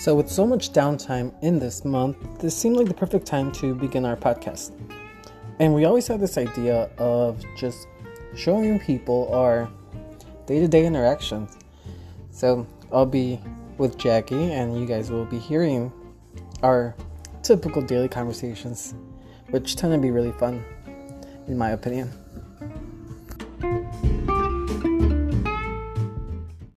So with so much downtime in this month, this seemed like the perfect time to begin our podcast. And we always had this idea of just showing people our day-to-day interactions. So I'll be with Jackie and you guys will be hearing our typical daily conversations, which tend to be really fun, in my opinion.